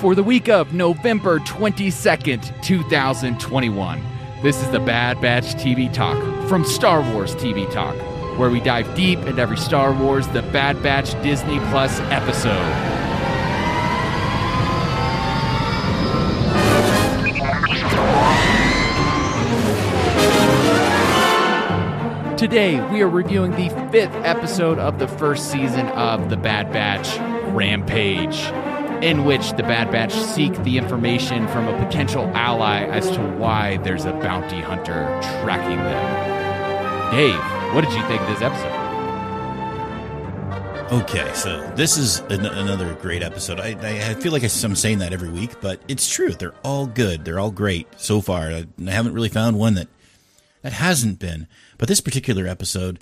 for the week of November 22nd, 2021. This is the Bad Batch TV Talk from Star Wars TV Talk, where we dive deep into every Star Wars The Bad Batch Disney Plus episode. Today, we are reviewing the 5th episode of the first season of The Bad Batch, Rampage, in which the Bad Batch seek the information from a potential ally as to why there's a bounty hunter tracking them. Dave, what did you think of this episode? Okay, so this is another great episode. I feel like I'm saying that every week, but it's true. They're all good. They're all great so far. I haven't really found one that hasn't been, but this particular episode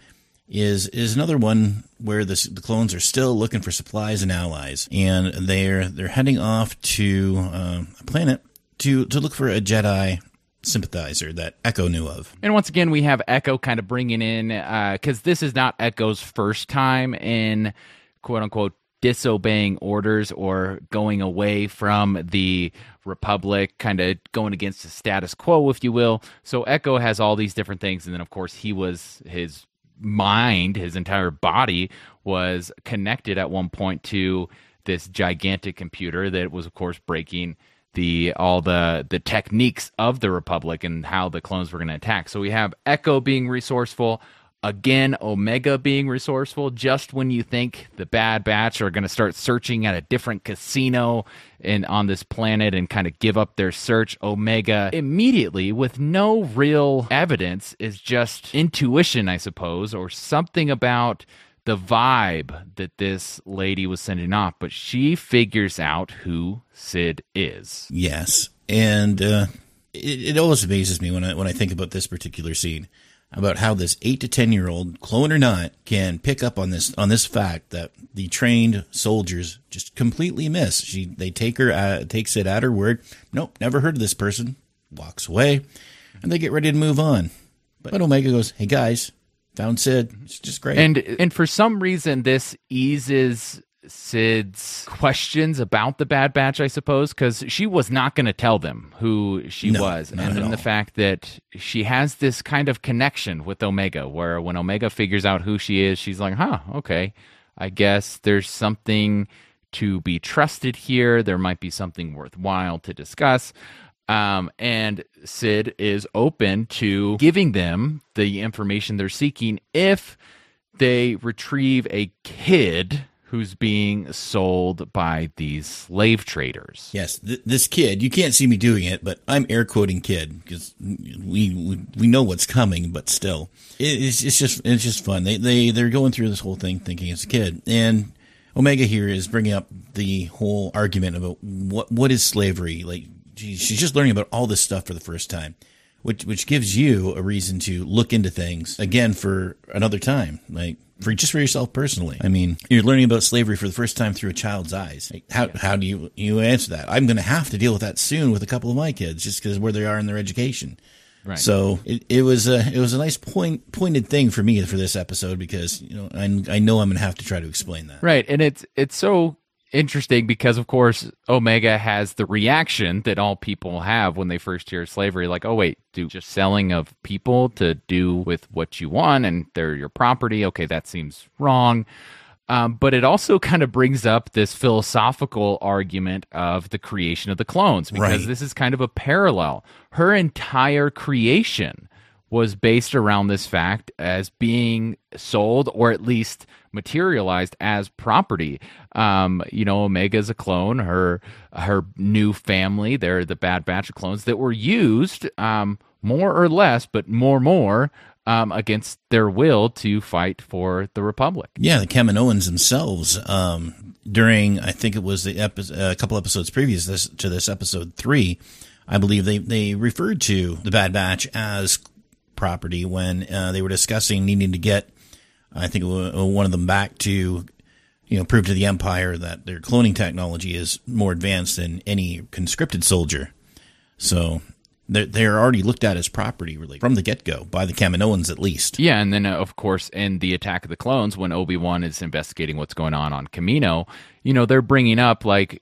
is another one where the clones are still looking for supplies and allies, and they're heading off to a planet to look for a Jedi sympathizer that Echo knew of. And once again, we have Echo kind of bringing in, because this is not Echo's first time in quote unquote disobeying orders or going away from the Republic, kind of going against the status quo, if you will. So Echo has all these different things, and then of course his entire body was connected at one point to this gigantic computer that was of course breaking all the techniques of the Republic and how the clones were going to attack. So we have Echo being resourceful. Again, Omega being resourceful. Just when you think the Bad Batch are going to start searching at a different casino and on this planet and kind of give up their search, Omega immediately, with no real evidence, is just intuition, I suppose, or something about the vibe that this lady was sending off. But she figures out who Sid is. Yes, and it always amazes me when I think about this particular scene, about how this 8 to 10-year-old, clone or not, can pick up on this fact that the trained soldiers just completely miss. They takes it at her word. Nope, never heard of this person. Walks away, and they get ready to move on. But Omega goes, "Hey guys, found Sid. It's just great." And for some reason, this eases Sid's questions about the Bad Batch, I suppose, because she was not going to tell them who she was. And then the fact that she has this kind of connection with Omega, where when Omega figures out who she is, she's like, huh, okay, I guess there's something to be trusted here. There might be something worthwhile to discuss. And Sid is open to giving them the information they're seeking if they retrieve a kid who's being sold by these slave traders. Yes, this kid. You can't see me doing it, but I'm air quoting "kid" because we know what's coming. But still, it's just fun. They're going through this whole thing thinking it's a kid, and Omega here is bringing up the whole argument about what is slavery. Like, she's just learning about all this stuff for the first time, which gives you a reason to look into things again for another time. Like, for yourself personally. I mean, you're learning about slavery for the first time through a child's eyes. Like, how do you answer that? I'm going to have to deal with that soon with a couple of my kids, just because of where they are in their education. Right. So it was a nice pointed thing for me for this episode, because I know I'm going to have to try to explain that. Right, and it's so interesting because, of course, Omega has the reaction that all people have when they first hear slavery. Like, oh, wait, just selling of people to do with what you want and they're your property. Okay, that seems wrong. But it also kind of brings up this philosophical argument of the creation of the clones, because This is kind of a parallel. Her entire creation was based around this fact as being sold, or at least materialized as property. Omega's a clone. Her new family, they're the Bad Batch of clones that were used more or less, but more against their will to fight for the Republic. Yeah, the Kaminoans themselves, during, I think it was a couple episodes previous to this, episode 3, I believe they referred to the Bad Batch as property when they were discussing needing to get, I think, one of them back to prove to the Empire that their cloning technology is more advanced than any conscripted soldier. So they're already looked at as property, really, from the get-go, by the Kaminoans at least. Yeah, and then, of course, in the Attack of the Clones, when Obi-Wan is investigating what's going on Kamino, they're bringing up, like,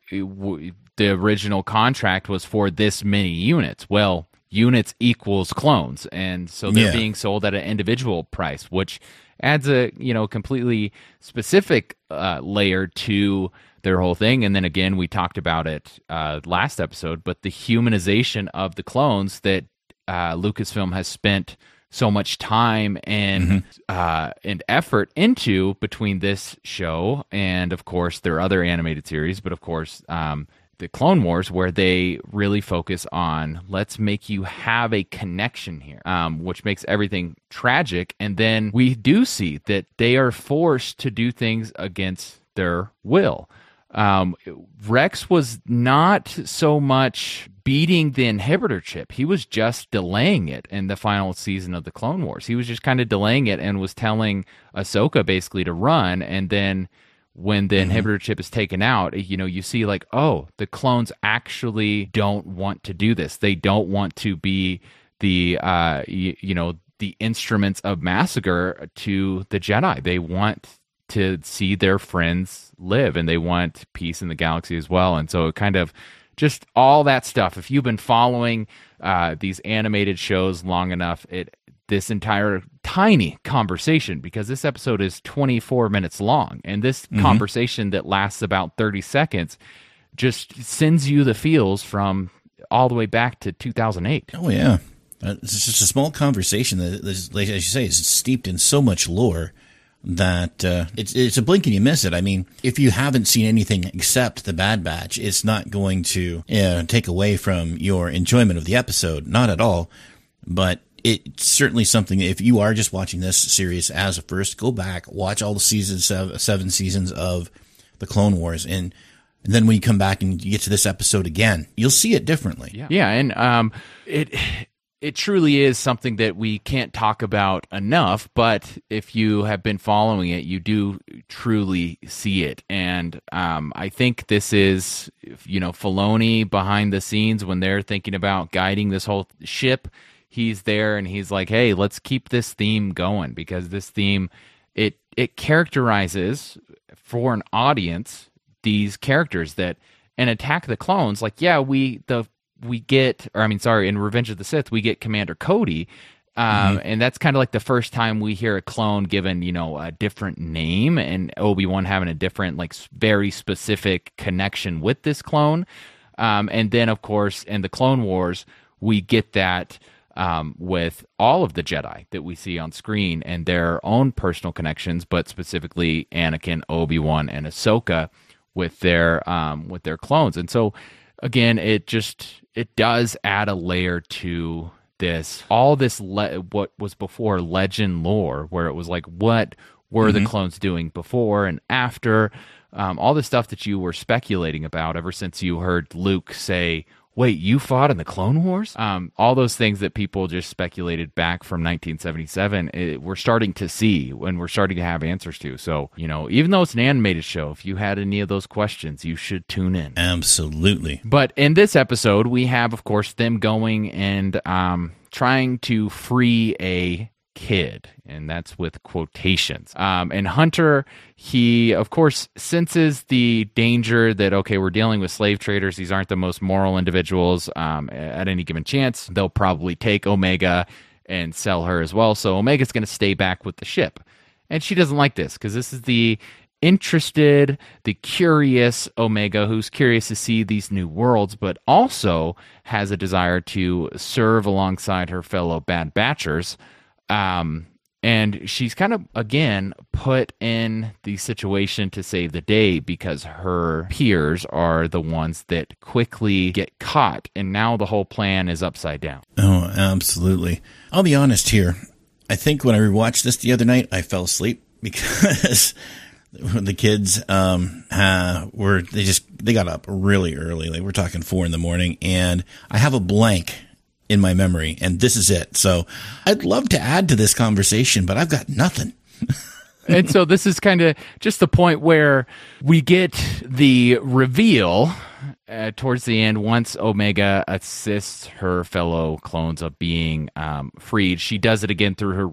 the original contract was for this many units. Well, units equals clones, and so they're being sold at an individual price, which adds a completely specific layer to their whole thing. And then again, we talked about it last episode, but the humanization of the clones that Lucasfilm has spent so much time and effort into between this show and, of course, their other animated series, but of course, The Clone Wars, where they really focus on, let's make you have a connection here, which makes everything tragic. And then we do see that they are forced to do things against their will. Rex was not so much beating the inhibitor chip. He was just delaying it in the final season of The Clone Wars. He was just kind of delaying it and was telling Ahsoka basically to run. And then when the inhibitor chip is taken out, you see like, oh, the clones actually don't want to do this. They don't want to be the, the instruments of massacre to the Jedi. They want to see their friends live, and they want peace in the galaxy as well. And so it kind of just all that stuff. If you've been following these animated shows long enough, this entire tiny conversation, because this episode is 24 minutes long, and this conversation that lasts about 30 seconds just sends you the feels from all the way back to 2008. Oh, yeah. It's just a small conversation that, as you say, is steeped in so much lore that it's a blink and you miss it. I mean, if you haven't seen anything except The Bad Batch, it's not going to take away from your enjoyment of the episode. Not at all. But it's certainly something, if you are just watching this series as a first, go back, watch all the seven seasons of The Clone Wars, and then when you come back and you get to this episode again, you'll see it differently. Yeah, and it truly is something that we can't talk about enough, but if you have been following it, you do truly see it. And I think this is, Filoni behind the scenes when they're thinking about guiding this whole ship. He's there and he's like, hey, let's keep this theme going, because this theme, it characterizes for an audience these characters that in Attack of the Clones, like, in Revenge of the Sith, we get Commander Cody. And that's kind of like the first time we hear a clone given, a different name, and Obi-Wan having a different, like, very specific connection with this clone. And then, of course, in The Clone Wars, we get that with all of the Jedi that we see on screen and their own personal connections, but specifically Anakin, Obi-Wan, and Ahsoka with their clones. And so, again, it does add a layer to this. All this what was before legend lore, where it was like, what were the clones doing before and after? All the stuff that you were speculating about ever since you heard Luke say, wait, you fought in the Clone Wars? All those things that people just speculated back from 1977, we're starting to see, and we're starting to have answers to. So, even though it's an animated show, if you had any of those questions, you should tune in. Absolutely. But in this episode, we have, of course, them going and trying to free a kid, and that's with quotations. And Hunter, he of course senses the danger that, okay, we're dealing with slave traders. These aren't the most moral individuals. At any given chance, they'll probably take Omega and sell her as well. So Omega's going to stay back with the ship, and she doesn't like this, because this is the interested, the curious Omega, who's curious to see these new worlds, but also has a desire to serve alongside her fellow Bad Batchers. And she's kind of, again, put in the situation to save the day, because her peers are the ones that quickly get caught, and now the whole plan is upside down. Oh, absolutely. I'll be honest here. I think when I rewatched this the other night, I fell asleep, because the kids they got up really early. Like, we're talking 4 a.m, and I have a blank in my memory, and this is it. So I'd love to add to this conversation, but I've got nothing. And so this is kind of just the point where we get the reveal towards the end, once Omega assists her fellow clones of being freed. She does it again through her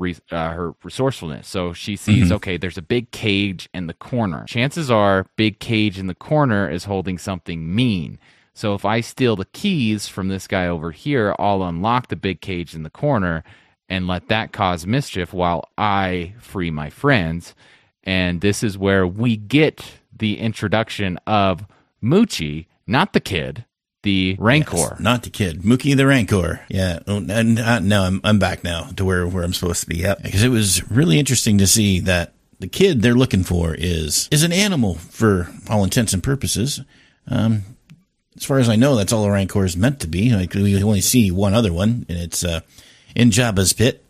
resourcefulness. So she sees, okay, there's a big cage in the corner. Chances are big cage in the corner is holding something mean. So if I steal the keys from this guy over here, I'll unlock the big cage in the corner and let that cause mischief while I free my friends. And this is where we get the introduction of Moochie, not the kid, the Rancor. Yes, not the kid. Moochie the Rancor. Yeah. No, I'm back now to where I'm supposed to be. Yep. Because it was really interesting to see that the kid they're looking for is an animal for all intents and purposes. As far as I know, that's all a Rancor is meant to be. Like, we only see one other one, and it's in Jabba's pit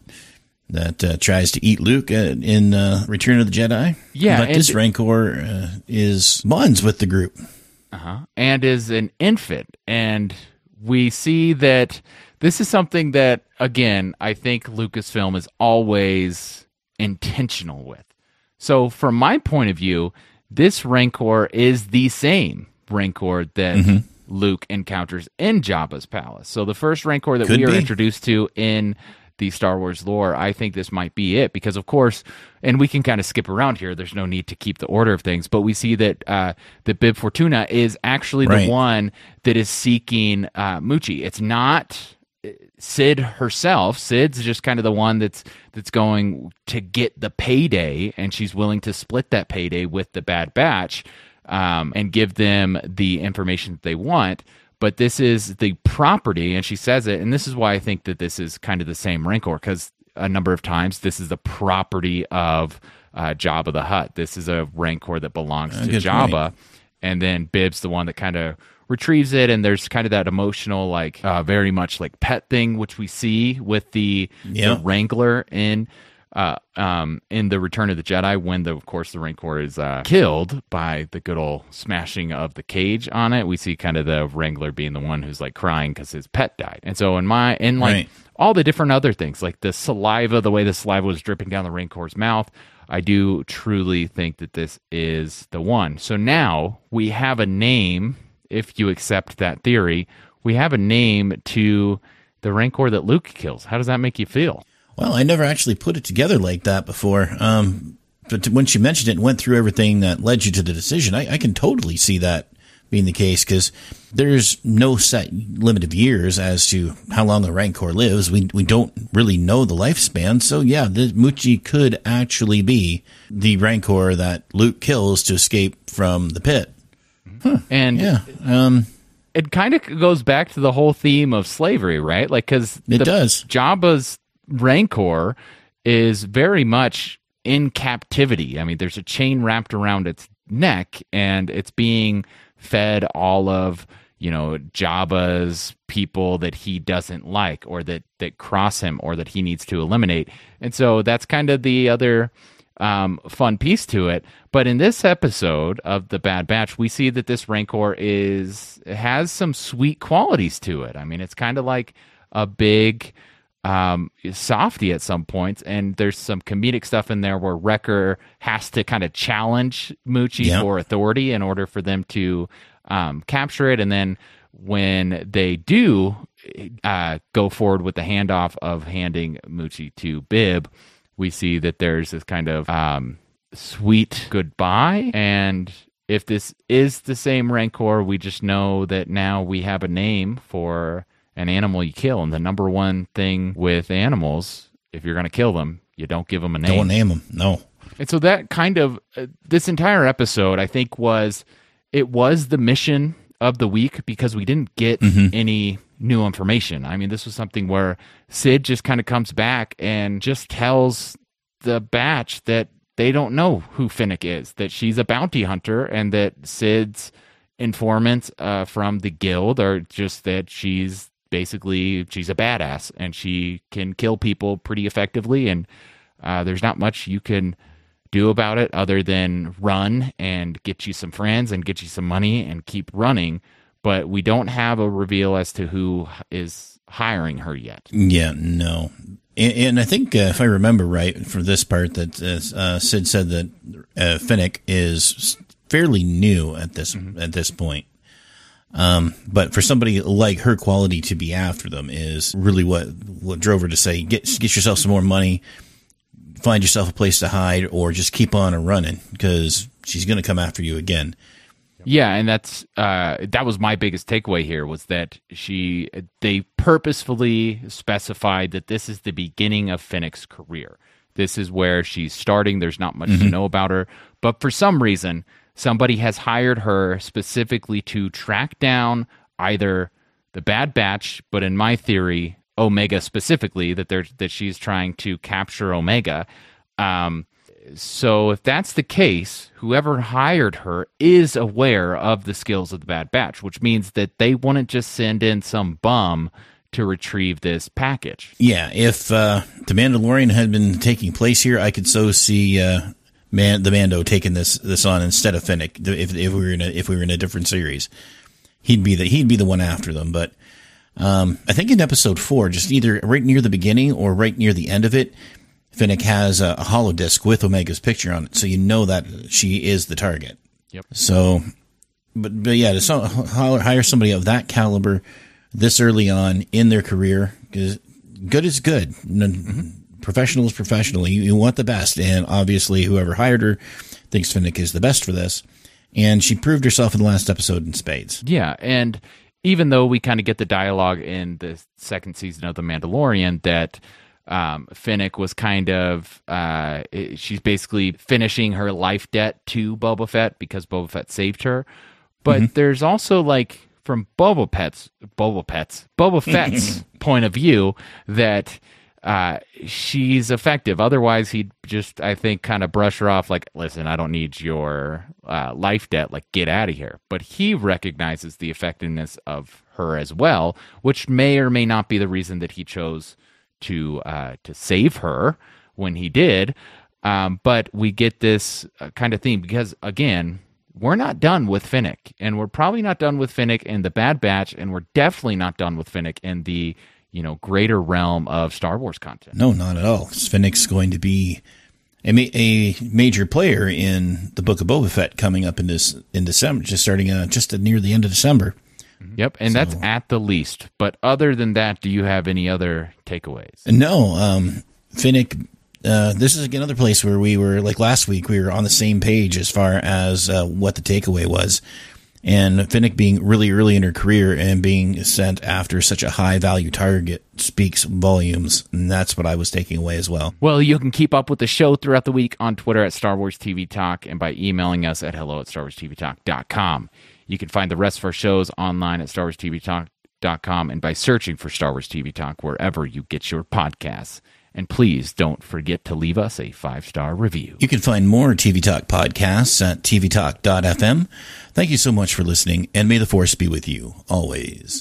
that tries to eat Luke in Return of the Jedi. Yeah, but this Rancor is bonds with the group. Uh-huh. And is an infant. And we see that this is something that, again, I think Lucasfilm is always intentional with. So from my point of view, this Rancor is the same Rancor that Luke encounters in Jabba's palace. So the first Rancor that we are introduced to in the Star Wars lore, I think this might be it, because of course, and we can kind of skip around here, there's no need to keep the order of things, but we see that the Bib Fortuna is actually the one that is seeking Moochie. It's not Sid herself. Sid's just kind of the one that's going to get the payday, and she's willing to split that payday with the Bad Batch, and give them the information that they want. But this is the property, and she says it, and this is why I think that this is kind of the same Rancor, because a number of times this is the property of Jabba the Hutt. This is a Rancor that belongs to Jabba, and then Bib's the one that kind of retrieves it, and there's kind of that emotional, like, very much like pet thing, which we see with the Wrangler in the Return of the Jedi, when of course the Rancor is killed by the good old smashing of the cage on it. We see kind of the Wrangler being the one who's like crying because his pet died. And so all the different other things, like the way the saliva was dripping down the Rancor's mouth, I do truly think that this is the one. So now we have a name, if you accept that theory, we have a name to the Rancor that Luke kills. How does that make you feel? Well, I never actually put it together like that before, but when she mentioned it and went through everything that led you to the decision, I can totally see that being the case, because there's no set limit of years as to how long the Rancor lives. We don't really know the lifespan, so yeah, Moochie could actually be the Rancor that Luke kills to escape from the pit. Huh. And yeah. It kind of goes back to the whole theme of slavery, right? Like, because Jabba's Rancor is very much in captivity. I mean, there's a chain wrapped around its neck, and it's being fed all of, Jabba's people that he doesn't like, or that cross him, or that he needs to eliminate. And so that's kind of the other fun piece to it. But in this episode of The Bad Batch, we see that this Rancor has some sweet qualities to it. I mean, it's kind of like a big softy at some points, and there's some comedic stuff in there where Wrecker has to kind of challenge Moochie for authority in order for them to capture it. And then when they do go forward with the handoff of handing Moochie to Bib, we see that there's this kind of sweet goodbye. And if this is the same Rancor, we just know that now we have a name for an animal you kill. And the number one thing with animals, if you're going to kill them, you don't give them a name. Don't name them, no. And so that kind of, this entire episode, I think, was the mission of the week, because we didn't get any new information. I mean, this was something where Sid just kind of comes back and just tells the Batch that they don't know who Fennec is, that she's a bounty hunter, and that Sid's informants from the guild are just that she's a badass, and she can kill people pretty effectively, and there's not much you can do about it other than run and get you some friends and get you some money and keep running. But we don't have a reveal as to who is hiring her yet. Yeah, no. And I think, if I remember right for this part, that Sid said that Fennec is fairly new at this point. But for somebody like her quality to be after them is really what drove her to say, get yourself some more money, find yourself a place to hide, or just keep on running, because she's going to come after you again. Yeah, and that's that was my biggest takeaway here, was that they purposefully specified that this is the beginning of Fennec's career. This is where she's starting. There's not much to know about her, but for some reason, somebody has hired her specifically to track down either the Bad Batch, but in my theory, Omega specifically, that she's trying to capture Omega. So if that's the case, whoever hired her is aware of the skills of the Bad Batch, which means that they wouldn't just send in some bum to retrieve this package. Yeah, if The Mandalorian had been taking place here, I could so see the Mando taking this on instead of Fennec. If we were in a different series, he'd be the one after them. But I think in episode 4, just either right near the beginning or right near the end of it, Fennec has a holodisc with Omega's picture on it, so you know that she is the target. Yep. So, but yeah, to hire somebody of that caliber this early on in their career, because good is good. Professional is professional. You want the best, and obviously whoever hired her thinks Fennec is the best for this, and she proved herself in the last episode in spades. Yeah, and even though we kind of get the dialogue in the second season of The Mandalorian that Fennec was kind of she's basically finishing her life debt to Boba Fett because Boba Fett saved her, but there's also, like, from Boba Fett's point of view, that she's effective. Otherwise, he'd just, I think, kind of brush her off, like, listen, I don't need your life debt, like, get out of here. But he recognizes the effectiveness of her as well, which may or may not be the reason that he chose to save her when he did. But we get this kind of theme because, again, we're not done with Fennec, and we're probably not done with Fennec in the Bad Batch, and we're definitely not done with Fennec in the, greater realm of Star Wars content. No, not at all. Fennec's going to be a major player in the Book of Boba Fett coming up in December, just starting just near the end of December. Yep, and so, that's at the least. But other than that, do you have any other takeaways? No. Fennec, this is another place where we were, like last week, we were on the same page as far as what the takeaway was. And Fennec being really early in her career and being sent after such a high-value target speaks volumes, and that's what I was taking away as well. Well, you can keep up with the show throughout the week on Twitter at Star Wars TV Talk and by emailing us at hello@starwarstvtalk.com. You can find the rest of our shows online at StarWarsTVTalk.com and by searching for Star Wars TV Talk wherever you get your podcasts. And please don't forget to leave us a 5-star review. You can find more TV Talk podcasts at tvtalk.fm. Thank you so much for listening, and may the Force be with you always.